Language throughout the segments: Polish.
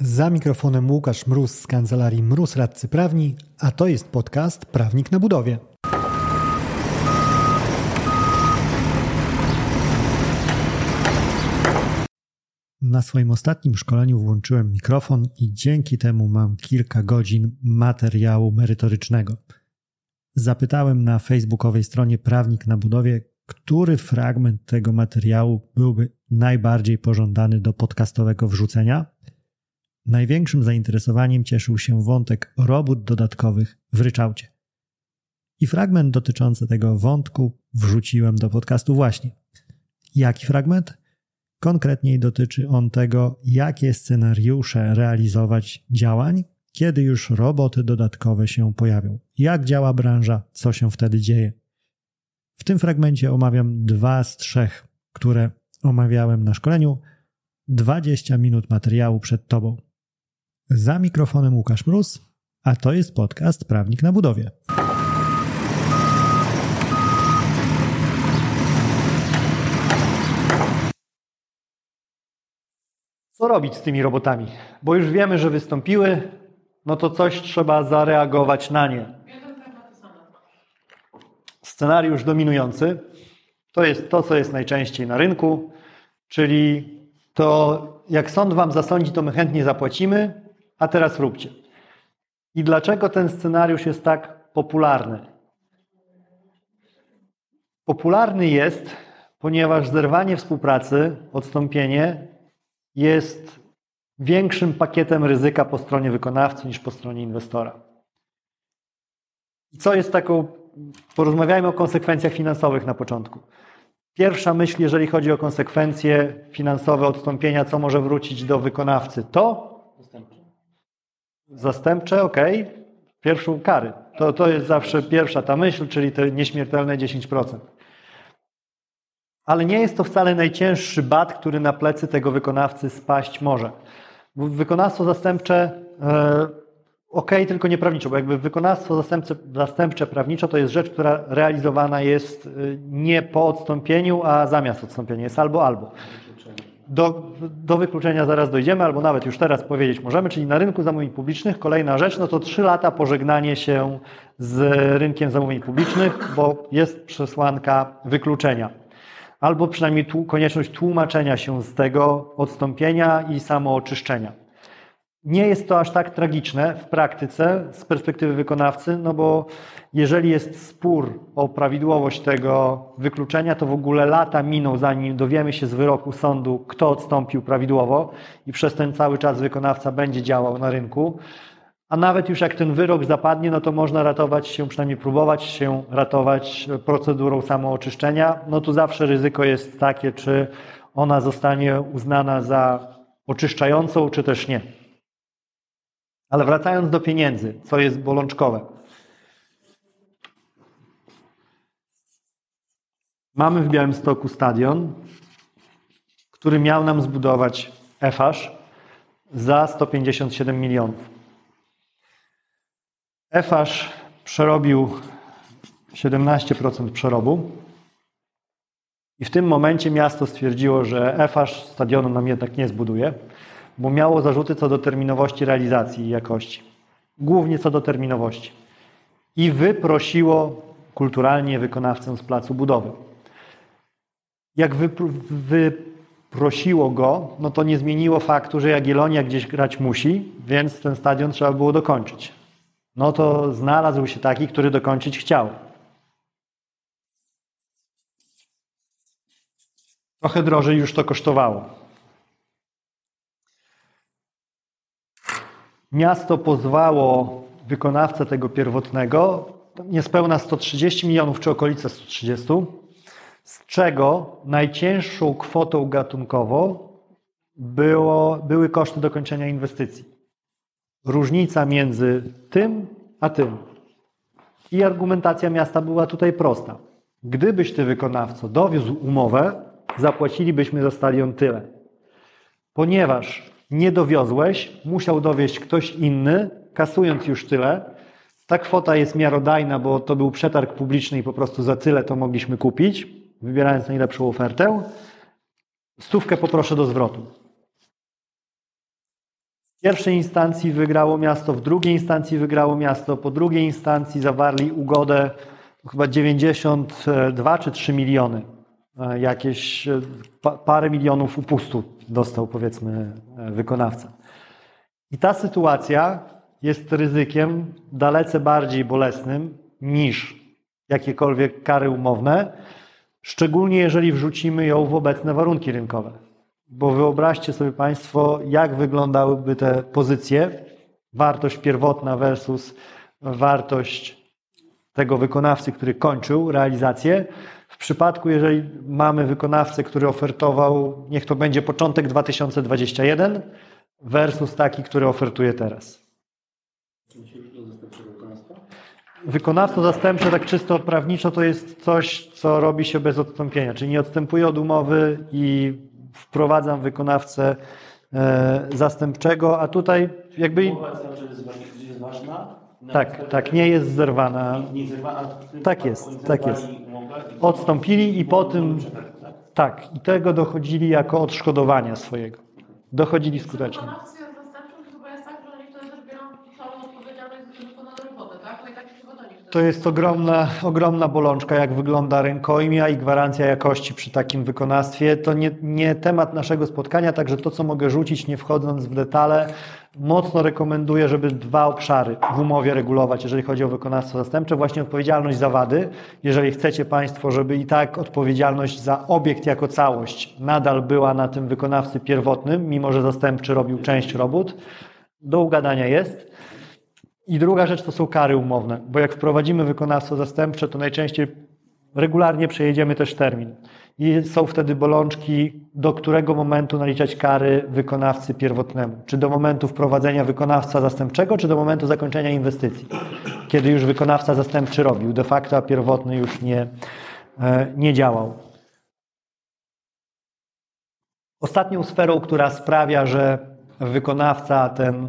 Za mikrofonem Łukasz Mróz z Kancelarii Mróz Radcy Prawni, a to jest podcast Prawnik na Budowie. Na swoim ostatnim szkoleniu włączyłem mikrofon i dzięki temu mam kilka godzin materiału merytorycznego. Zapytałem na facebookowej stronie Prawnik na Budowie, który fragment tego materiału byłby najbardziej pożądany do podcastowego wrzucenia. Największym zainteresowaniem cieszył się wątek robót dodatkowych w ryczałcie. I fragment dotyczący tego wątku wrzuciłem do podcastu właśnie. Jaki fragment? Konkretniej dotyczy on tego, jakie scenariusze realizować działań, kiedy już roboty dodatkowe się pojawią. Jak działa branża, co się wtedy dzieje. W tym fragmencie omawiam 2 z 3, które omawiałem na szkoleniu. 20 minut materiału przed Tobą. Za mikrofonem Łukasz Mróz, a to jest podcast Prawnik na Budowie. Co robić z tymi robotami? Bo już wiemy, że wystąpiły, no to coś trzeba zareagować na nie. Scenariusz dominujący to jest to, co jest najczęściej na rynku, czyli to jak sąd Wam zasądzi, to my chętnie zapłacimy, a teraz róbcie. I dlaczego ten scenariusz jest tak popularny? Popularny jest, ponieważ zerwanie współpracy, odstąpienie jest większym pakietem ryzyka po stronie wykonawcy niż po stronie inwestora. I co jest taką... Porozmawiajmy o konsekwencjach finansowych na początku. Pierwsza myśl, jeżeli chodzi o konsekwencje finansowe odstąpienia, co może wrócić do wykonawcy, to? Zastępcze, okej. Pierwszą kary. To jest zawsze pierwsza ta myśl, czyli te nieśmiertelne 10%. Ale nie jest to wcale najcięższy bat, który na plecy tego wykonawcy spaść może. Wykonawstwo zastępcze, tylko nie prawniczo, bo jakby wykonawstwo zastępcze prawniczo to jest rzecz, która realizowana jest nie po odstąpieniu, a zamiast odstąpienia. Jest albo. Do wykluczenia zaraz dojdziemy, albo nawet już teraz powiedzieć możemy, czyli na rynku zamówień publicznych kolejna rzecz, no to 3 lata pożegnanie się z rynkiem zamówień publicznych, bo jest przesłanka wykluczenia. Albo przynajmniej konieczność tłumaczenia się z tego odstąpienia i samooczyszczenia. Nie jest to aż tak tragiczne w praktyce z perspektywy wykonawcy, no bo jeżeli jest spór o prawidłowość tego wykluczenia, to w ogóle lata miną, zanim dowiemy się z wyroku sądu, kto odstąpił prawidłowo i przez ten cały czas wykonawca będzie działał na rynku. A nawet już jak ten wyrok zapadnie, no to można ratować się, przynajmniej próbować się ratować procedurą samooczyszczenia. No tu zawsze ryzyko jest takie, czy ona zostanie uznana za oczyszczającą, czy też nie. Ale wracając do pieniędzy, co jest bolączkowe. Mamy w Białymstoku stadion, który miał nam zbudować FH za 157 milionów. FH przerobił 17% przerobu i w tym momencie miasto stwierdziło, że FH stadionu nam jednak nie zbuduje, bo miało zarzuty co do terminowości realizacji i jakości. Głównie co do terminowości. I wyprosiło kulturalnie wykonawcę z placu budowy. Jak wyprosiło go, no to nie zmieniło faktu, że Jagiellonia gdzieś grać musi, więc ten stadion trzeba było dokończyć. No to znalazł się taki, który dokończyć chciał. Trochę drożej już to kosztowało. Miasto pozwało wykonawcę tego pierwotnego niespełna 130 milionów, czy okolice 130, z czego najcięższą kwotą gatunkowo były koszty dokończenia inwestycji. Różnica między tym a tym. I argumentacja miasta była tutaj prosta. Gdybyś ty, wykonawco, dowiózł umowę, zapłacilibyśmy za stadion tyle. Ponieważ nie dowiozłeś, musiał dowieść ktoś inny, kasując już tyle. Ta kwota jest miarodajna, bo to był przetarg publiczny i po prostu za tyle to mogliśmy kupić, wybierając najlepszą ofertę. 100 poproszę do zwrotu. W pierwszej instancji wygrało miasto, w drugiej instancji wygrało miasto, po drugiej instancji zawarli ugodę chyba 92 czy 3 miliony. Jakieś parę milionów upustu dostał, powiedzmy, wykonawca. I ta sytuacja jest ryzykiem dalece bardziej bolesnym niż jakiekolwiek kary umowne, szczególnie jeżeli wrzucimy ją w obecne warunki rynkowe. Bo wyobraźcie sobie Państwo, jak wyglądałyby te pozycje, wartość pierwotna versus wartość tego wykonawcy, który kończył realizację. W przypadku, jeżeli mamy wykonawcę, który ofertował, niech to będzie początek 2021 versus taki, który ofertuje teraz. Czym się różni od zastępczego wykonawstwa? Wykonawstwo zastępcze, tak czysto prawniczo, to jest coś, co robi się bez odstąpienia, czyli nie odstępuję od umowy i wprowadzam wykonawcę zastępczego, a tutaj jakby... Umowa zastępcza jest ważna? Tak, nie jest zerwana. Tak jest. Odstąpili i po tym... Tak, i tego dochodzili jako odszkodowania swojego. Dochodzili skutecznie. Wykonawcy zastępczym chyba jest tak, że oni wtedy też biorą całą odpowiedzialność za wykonaną robotę, tak? No i tak się potoczy. To jest ogromna bolączka, jak wygląda rękojmia i gwarancja jakości przy takim wykonawstwie. To nie temat naszego spotkania, także to, co mogę rzucić, nie wchodząc w detale, mocno rekomenduję, żeby dwa obszary w umowie regulować, jeżeli chodzi o wykonawstwo zastępcze. Właśnie odpowiedzialność za wady. Jeżeli chcecie Państwo, żeby i tak odpowiedzialność za obiekt jako całość nadal była na tym wykonawcy pierwotnym, mimo że zastępczy robił część robót, do ugadania jest. I druga rzecz to są kary umowne, bo jak wprowadzimy wykonawstwo zastępcze, to najczęściej regularnie przejedziemy też termin. I są wtedy bolączki, do którego momentu naliczać kary wykonawcy pierwotnemu. Czy do momentu wprowadzenia wykonawstwa zastępczego, czy do momentu zakończenia inwestycji, kiedy już wykonawca zastępczy robił. De facto, a pierwotny już nie działał. Ostatnią sferą, która sprawia, że wykonawca ten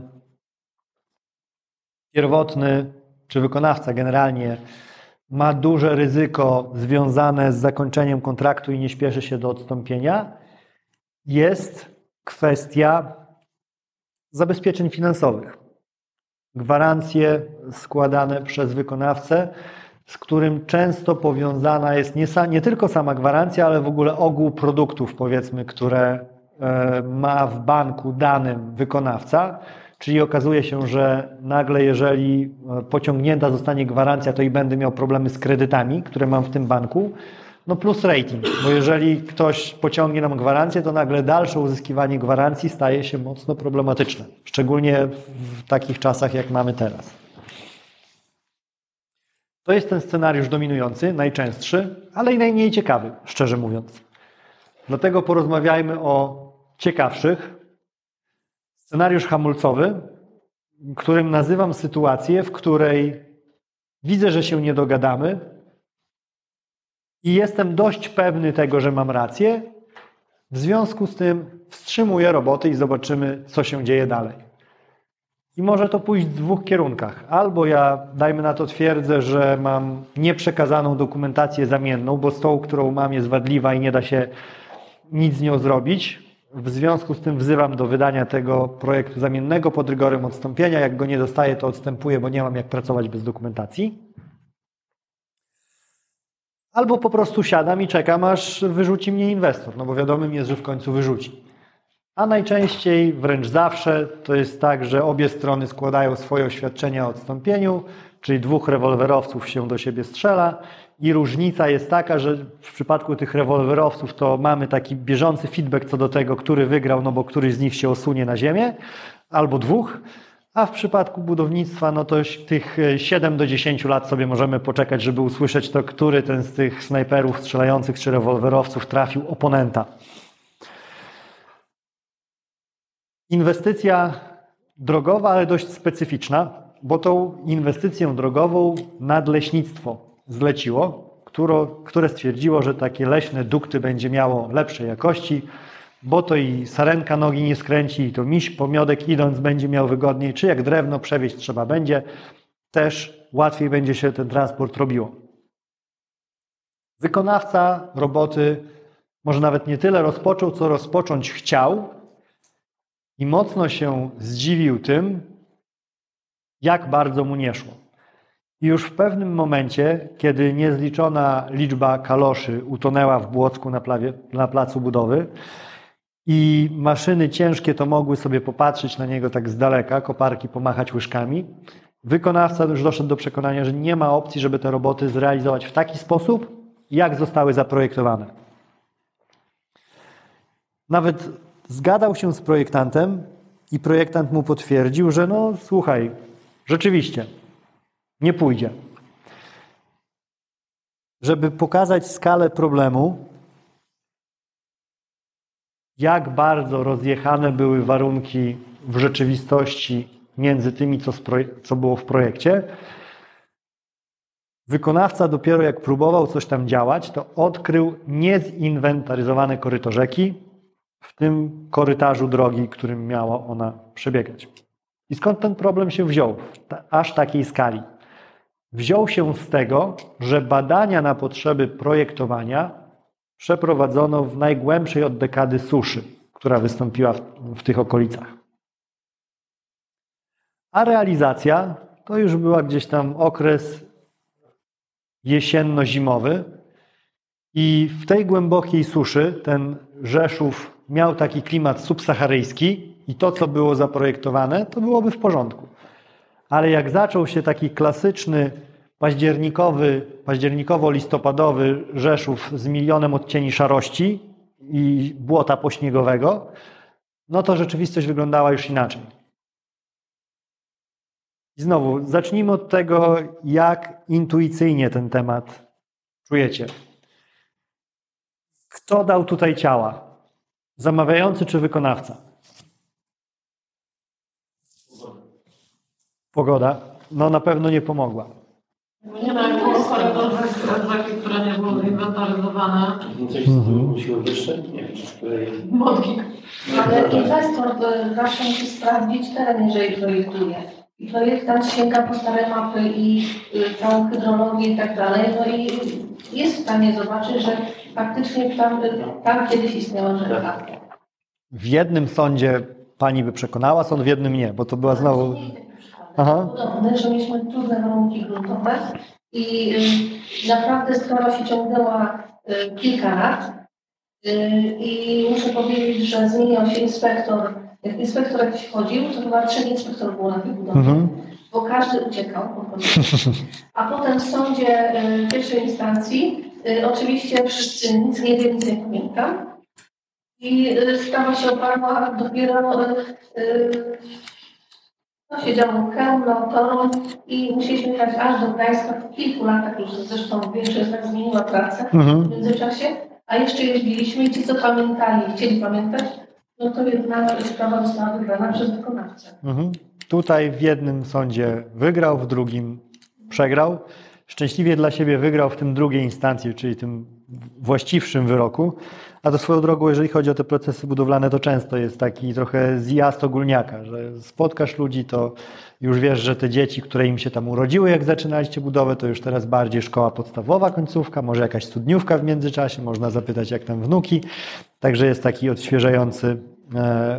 pierwotny, czy wykonawca generalnie ma duże ryzyko związane z zakończeniem kontraktu i nie śpieszy się do odstąpienia, jest kwestia zabezpieczeń finansowych. Gwarancje składane przez wykonawcę, z którym często powiązana jest nie tylko sama gwarancja, ale w ogóle ogół produktów, powiedzmy, które ma w banku danym wykonawca. Czyli okazuje się, że nagle, jeżeli pociągnięta zostanie gwarancja, to i będę miał problemy z kredytami, które mam w tym banku, no plus rating, bo jeżeli ktoś pociągnie nam gwarancję, to nagle dalsze uzyskiwanie gwarancji staje się mocno problematyczne, szczególnie w takich czasach, jak mamy teraz. To jest ten scenariusz dominujący, najczęstszy, ale i najmniej ciekawy, szczerze mówiąc. Dlatego porozmawiajmy o ciekawszych. Scenariusz hamulcowy, którym nazywam sytuację, w której widzę, że się nie dogadamy i jestem dość pewny tego, że mam rację. W związku z tym wstrzymuję roboty i zobaczymy, co się dzieje dalej. I może to pójść w dwóch kierunkach. Albo ja, dajmy na to, twierdzę, że mam nieprzekazaną dokumentację zamienną, bo z tą, którą mam, jest wadliwa i nie da się nic z nią zrobić. W związku z tym wzywam do wydania tego projektu zamiennego pod rygorem odstąpienia. Jak go nie dostaję, to odstępuję, bo nie mam jak pracować bez dokumentacji. Albo po prostu siadam i czekam, aż wyrzuci mnie inwestor, no bo wiadomym jest, że w końcu wyrzuci. A najczęściej, wręcz zawsze, to jest tak, że obie strony składają swoje oświadczenia o odstąpieniu, czyli dwóch rewolwerowców się do siebie strzela i różnica jest taka, że w przypadku tych rewolwerowców to mamy taki bieżący feedback co do tego, który wygrał, no bo któryś z nich się osunie na ziemię, albo dwóch, a w przypadku budownictwa no to tych 7 do 10 lat sobie możemy poczekać, żeby usłyszeć to, który ten z tych snajperów strzelających czy rewolwerowców trafił oponenta. Inwestycja drogowa, ale dość specyficzna, bo tą inwestycję drogową nadleśnictwo zleciło, które stwierdziło, że takie leśne dukty będzie miało lepszej jakości, bo to i sarenka nogi nie skręci, i to miś pomiodek idąc będzie miał wygodniej, czy jak drewno przewieźć trzeba będzie, też łatwiej będzie się ten transport robiło. Wykonawca roboty może nawet nie tyle rozpoczął, co rozpocząć chciał, i mocno się zdziwił tym, jak bardzo mu nie szło. I już w pewnym momencie, kiedy niezliczona liczba kaloszy utonęła w błocku na placu budowy i maszyny ciężkie to mogły sobie popatrzeć na niego tak z daleka, koparki pomachać łyżkami, wykonawca już doszedł do przekonania, że nie ma opcji, żeby te roboty zrealizować w taki sposób, jak zostały zaprojektowane. Nawet zgadał się z projektantem i projektant mu potwierdził, że no słuchaj, rzeczywiście, nie pójdzie. Żeby pokazać skalę problemu, jak bardzo rozjechane były warunki w rzeczywistości między tymi, co było w projekcie, wykonawca dopiero jak próbował coś tam działać, to odkrył niezinwentaryzowane koryto rzeki w tym korytarzu drogi, którym miała ona przebiegać. I skąd ten problem się wziął w aż takiej skali? Wziął się z tego, że badania na potrzeby projektowania przeprowadzono w najgłębszej od dekady suszy, która wystąpiła w tych okolicach. A realizacja to już była gdzieś tam okres jesienno-zimowy i w tej głębokiej suszy ten Rzeszów miał taki klimat subsaharyjski i to, co było zaprojektowane, to byłoby w porządku. Ale jak zaczął się taki klasyczny październikowo-listopadowy Rzeszów z milionem odcieni szarości i błota pośniegowego, no to rzeczywistość wyglądała już inaczej. I znowu, zacznijmy od tego, jak intuicyjnie ten temat czujecie. Kto dał tutaj ciała? Zamawiający czy wykonawca? Pogoda? No na pewno nie pomogła. Nie, tak, było parę, która nie była inwentaryzowana. Coś musiło wyszczeć? Nie wiem, czy tutaj... Modlik. Ale inwestor zawsze musi sprawdzić teren, jeżeli projektuje. I projektant sięga po stare mapy i całą hydrologię i tak dalej, no i jest w stanie zobaczyć, że faktycznie tam kiedyś istniała rzeka. W jednym sądzie pani by przekonała, sąd w jednym nie, bo to była znowu... Aha. Podobne, że mieliśmy trudne warunki gruntowe i naprawdę sprawa się ciągnęła kilka lat i muszę powiedzieć, że zmieniał się inspektor. Jak inspektor jakiś chodził, to chyba 3 inspektorów było na tej budowie, bo każdy uciekał po prostu. A potem w sądzie pierwszej instancji oczywiście wszyscy nic nie wiem, nic nie pamiętam. I sprawa się oparła dopiero siedziałam Kełno, Toruń i musieliśmy jechać aż do Gdańska po kilku latach już, zresztą większość z nas zmieniła pracę w międzyczasie, a jeszcze jeździliśmy i ci, co pamiętali, chcieli pamiętać, no to jedna sprawa została wygrana przez wykonawcę. Tutaj w jednym sądzie wygrał, w drugim przegrał. Szczęśliwie dla siebie wygrał w tym drugiej instancji, czyli tym właściwszym wyroku. A to swoją drogą, jeżeli chodzi o te procesy budowlane, to często jest taki trochę zjazd ogólniaka, że spotkasz ludzi, to już wiesz, że te dzieci, które im się tam urodziły, jak zaczynaliście budowę, to już teraz bardziej szkoła podstawowa, końcówka, może jakaś studniówka w międzyczasie, można zapytać, jak tam wnuki. Także jest taki odświeżający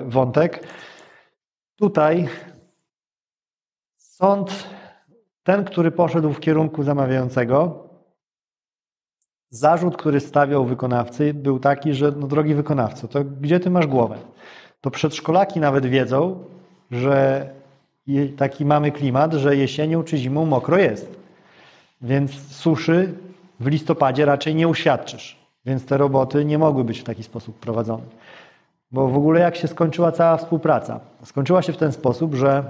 wątek. Tutaj sąd, ten, który poszedł w kierunku zamawiającego, zarzut, który stawiał wykonawcy, był taki, że no drogi wykonawco, to gdzie ty masz głowę? To przedszkolaki nawet wiedzą, że taki mamy klimat, że jesienią czy zimą mokro jest. Więc suszy w listopadzie raczej nie uświadczysz. Więc te roboty nie mogły być w taki sposób prowadzone. Bo w ogóle jak się skończyła cała współpraca? Skończyła się w ten sposób, że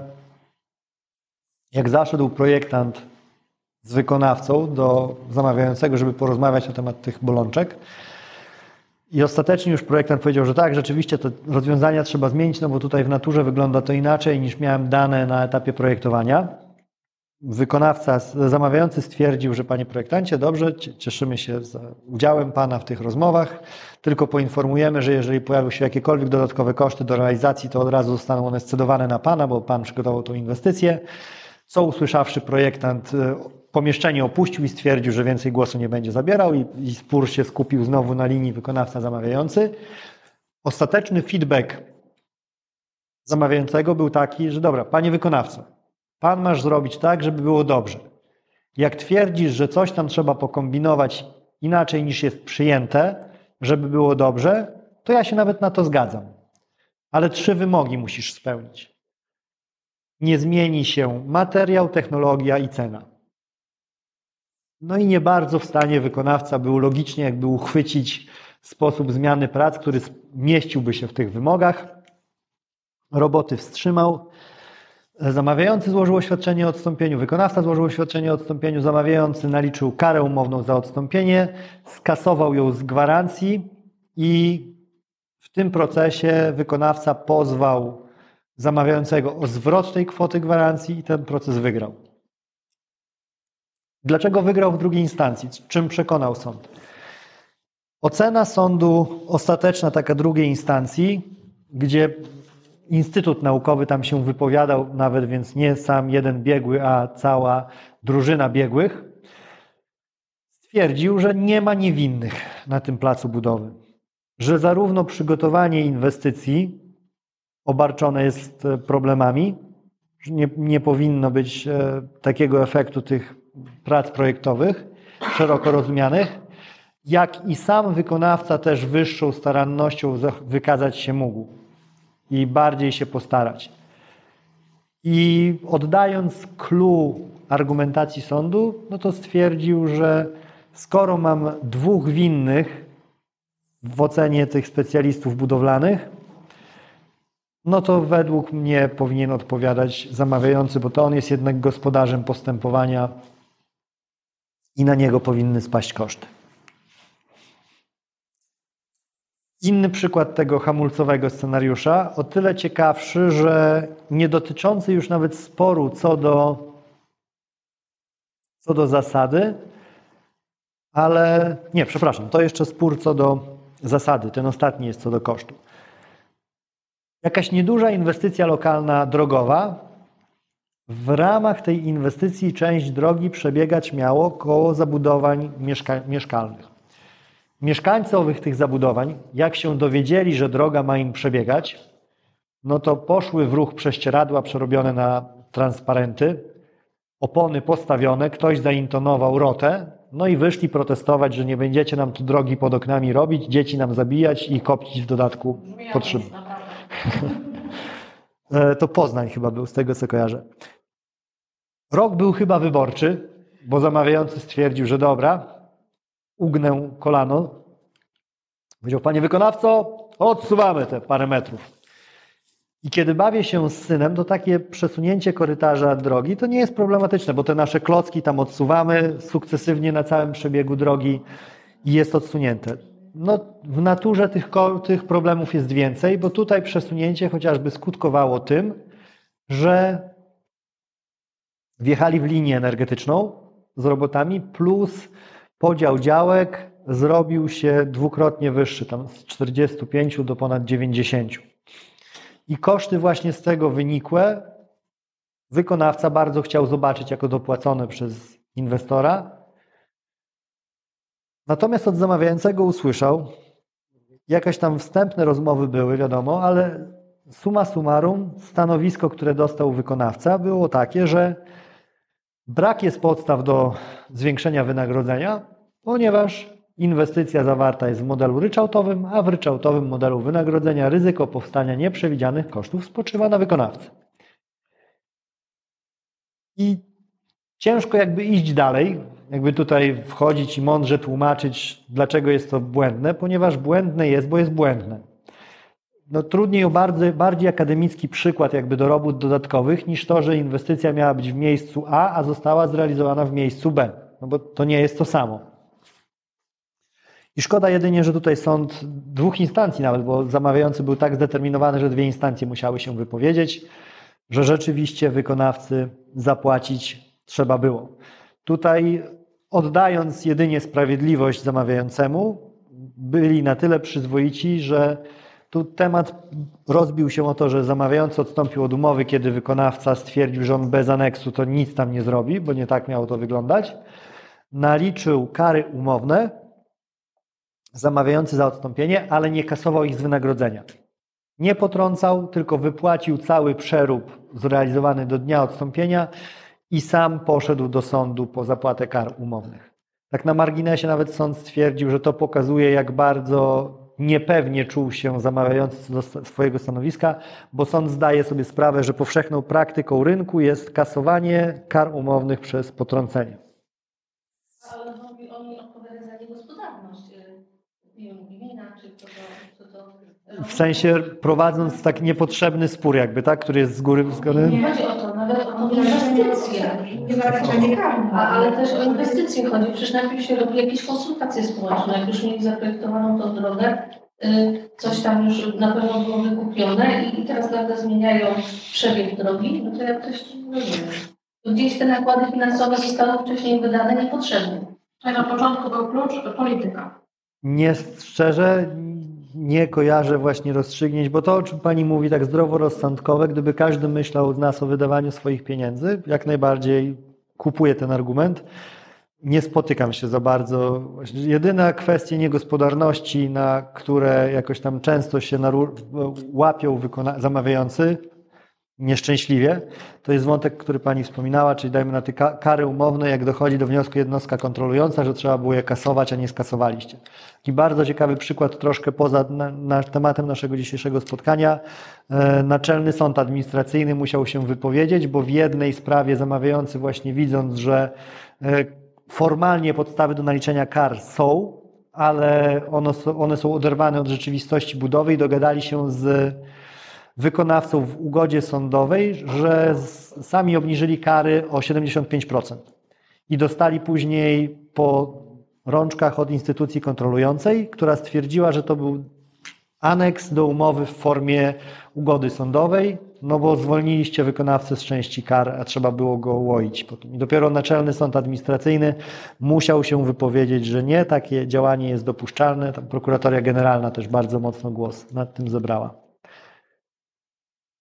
jak zaszedł projektant z wykonawcą do zamawiającego, żeby porozmawiać na temat tych bolączek. I ostatecznie już projektant powiedział, że tak, rzeczywiście te rozwiązania trzeba zmienić, no bo tutaj w naturze wygląda to inaczej niż miałem dane na etapie projektowania. Wykonawca, zamawiający stwierdził, że panie projektancie, dobrze, cieszymy się z udziałem pana w tych rozmowach, tylko poinformujemy, że jeżeli pojawią się jakiekolwiek dodatkowe koszty do realizacji, to od razu zostaną one scedowane na pana, bo pan przygotował tą inwestycję. Co usłyszawszy projektant, pomieszczenie opuścił i stwierdził, że więcej głosu nie będzie zabierał i spór się skupił znowu na linii wykonawca-zamawiający. Ostateczny feedback zamawiającego był taki, że dobra, panie wykonawca, pan masz zrobić tak, żeby było dobrze. Jak twierdzisz, że coś tam trzeba pokombinować inaczej niż jest przyjęte, żeby było dobrze, to ja się nawet na to zgadzam. Ale 3 wymogi musisz spełnić. Nie zmieni się materiał, technologia i cena. No i nie bardzo w stanie wykonawca był logicznie jakby uchwycić sposób zmiany prac, który mieściłby się w tych wymogach. Roboty wstrzymał. Zamawiający złożył oświadczenie o odstąpieniu, wykonawca złożył oświadczenie o odstąpieniu, zamawiający naliczył karę umowną za odstąpienie, skasował ją z gwarancji i w tym procesie wykonawca pozwał zamawiającego o zwrot tej kwoty gwarancji i ten proces wygrał. Dlaczego wygrał w drugiej instancji? Czym przekonał sąd? Ocena sądu ostateczna, taka drugiej instancji, gdzie Instytut Naukowy tam się wypowiadał nawet, więc nie sam jeden biegły, a cała drużyna biegłych, stwierdził, że nie ma niewinnych na tym placu budowy. Że zarówno przygotowanie inwestycji obarczone jest problemami, że nie powinno być takiego efektu tych prac projektowych, szeroko rozumianych, jak i sam wykonawca też wyższą starannością wykazać się mógł i bardziej się postarać. I oddając clue argumentacji sądu, no to stwierdził, że skoro mam 2 winnych w ocenie tych specjalistów budowlanych, no to według mnie powinien odpowiadać zamawiający, bo to on jest jednak gospodarzem postępowania i na niego powinny spaść koszty. Inny przykład tego hamulcowego scenariusza, o tyle ciekawszy, że nie dotyczący już nawet sporu co do zasady, ale nie, przepraszam, to jeszcze spór co do zasady, ten ostatni jest co do kosztu. Jakaś nieduża inwestycja lokalna drogowa, w ramach tej inwestycji część drogi przebiegać miało koło zabudowań mieszkalnych. Mieszkańcy owych tych zabudowań, jak się dowiedzieli, że droga ma im przebiegać, no to poszły w ruch prześcieradła przerobione na transparenty, opony postawione, ktoś zaintonował rotę, no i wyszli protestować, że nie będziecie nam tu drogi pod oknami robić, dzieci nam zabijać i kopcić w dodatku potrzeby. To Poznań chyba był, z tego co kojarzę. Rok był chyba wyborczy, bo zamawiający stwierdził, że dobra, ugnę kolano. Powiedział, panie wykonawco, odsuwamy te parę metrów. I kiedy bawię się z synem, to takie przesunięcie korytarza drogi to nie jest problematyczne, bo te nasze klocki tam odsuwamy sukcesywnie na całym przebiegu drogi i jest odsunięte. No, w naturze tych problemów jest więcej, bo tutaj przesunięcie chociażby skutkowało tym, że wjechali w linię energetyczną z robotami, plus podział działek zrobił się dwukrotnie wyższy, tam z 45 do ponad 90. I koszty właśnie z tego wynikłe wykonawca bardzo chciał zobaczyć jako dopłacone przez inwestora. Natomiast od zamawiającego usłyszał, jakaś tam wstępne rozmowy były, wiadomo, ale summa summarum stanowisko, które dostał wykonawca, było takie, że brak jest podstaw do zwiększenia wynagrodzenia, ponieważ inwestycja zawarta jest w modelu ryczałtowym, a w ryczałtowym modelu wynagrodzenia ryzyko powstania nieprzewidzianych kosztów spoczywa na wykonawcy. I ciężko jakby iść dalej, jakby tutaj wchodzić i mądrze tłumaczyć, dlaczego jest to błędne, ponieważ błędne jest, bo jest błędne. No, trudniej o bardziej akademicki przykład jakby do robót dodatkowych niż to, że inwestycja miała być w miejscu A została zrealizowana w miejscu B. No bo to nie jest to samo. I szkoda jedynie, że tutaj sąd 2 instancji nawet, bo zamawiający był tak zdeterminowany, że 2 instancje musiały się wypowiedzieć, że rzeczywiście wykonawcy zapłacić trzeba było. Tutaj oddając jedynie sprawiedliwość zamawiającemu, byli na tyle przyzwoici, że tu temat rozbił się o to, że zamawiający odstąpił od umowy, kiedy wykonawca stwierdził, że on bez aneksu to nic tam nie zrobi, bo nie tak miało to wyglądać. Naliczył kary umowne zamawiający za odstąpienie, ale nie kasował ich z wynagrodzenia. nie potrącał, tylko wypłacił cały przerób zrealizowany do dnia odstąpienia i sam poszedł do sądu po zapłatę kar umownych. Tak na marginesie nawet sąd stwierdził, że to pokazuje, jak bardzo niepewnie czuł się zamawiający co do swojego stanowiska, bo sąd zdaje sobie sprawę, że powszechną praktyką rynku jest kasowanie kar umownych przez potrącenie. Ale oni odpowiadają za niegospodarność, nie wiem, gmina, czy to... W sensie prowadząc tak niepotrzebny spór jakby, tak, który jest z góry w zgodę? Nie chodzi o to, nawet o inwestycje, nie zaręczenie karne, ale też o inwestycje chodzi. Przecież najpierw się robi jakieś konsultacje społeczne, jak już mieli zaprojektowaną tą drogę, coś tam już na pewno było wykupione i teraz nagle zmieniają przebieg drogi, no to ja coś nie rozumiem. Gdzieś te nakłady finansowe zostały wcześniej wydane niepotrzebnie. A na początku był klucz polityka. Nie, szczerze nie kojarzę właśnie rozstrzygnięć, bo to, o czym Pani mówi, tak zdroworozsądkowe, gdyby każdy myślał z nas o wydawaniu swoich pieniędzy, jak najbardziej kupuję ten argument. Nie spotykam się za bardzo. Jedyna kwestia niegospodarności, na które jakoś tam często się łapią zamawiający, nieszczęśliwie, to jest wątek, który Pani wspominała, czyli dajmy na te kary umowne, jak dochodzi do wniosku jednostka kontrolująca, że trzeba było je kasować, a nie skasowaliście. Taki bardzo ciekawy przykład, troszkę poza tematem naszego dzisiejszego spotkania. Naczelny Sąd Administracyjny musiał się wypowiedzieć, bo w jednej sprawie zamawiający właśnie widząc, że formalnie podstawy do naliczenia kar są, ale one są oderwane od rzeczywistości budowy i dogadali się z wykonawcą w ugodzie sądowej, że sami obniżyli kary o 75% i dostali później po rączkach od instytucji kontrolującej, która stwierdziła, że to był aneks do umowy w formie ugody sądowej, no bo zwolniliście wykonawcę z części kar, a trzeba było go łoić potem. I dopiero Naczelny Sąd Administracyjny musiał się wypowiedzieć, że nie, takie działanie jest dopuszczalne. Tam Prokuratoria Generalna też bardzo mocno głos nad tym zebrała.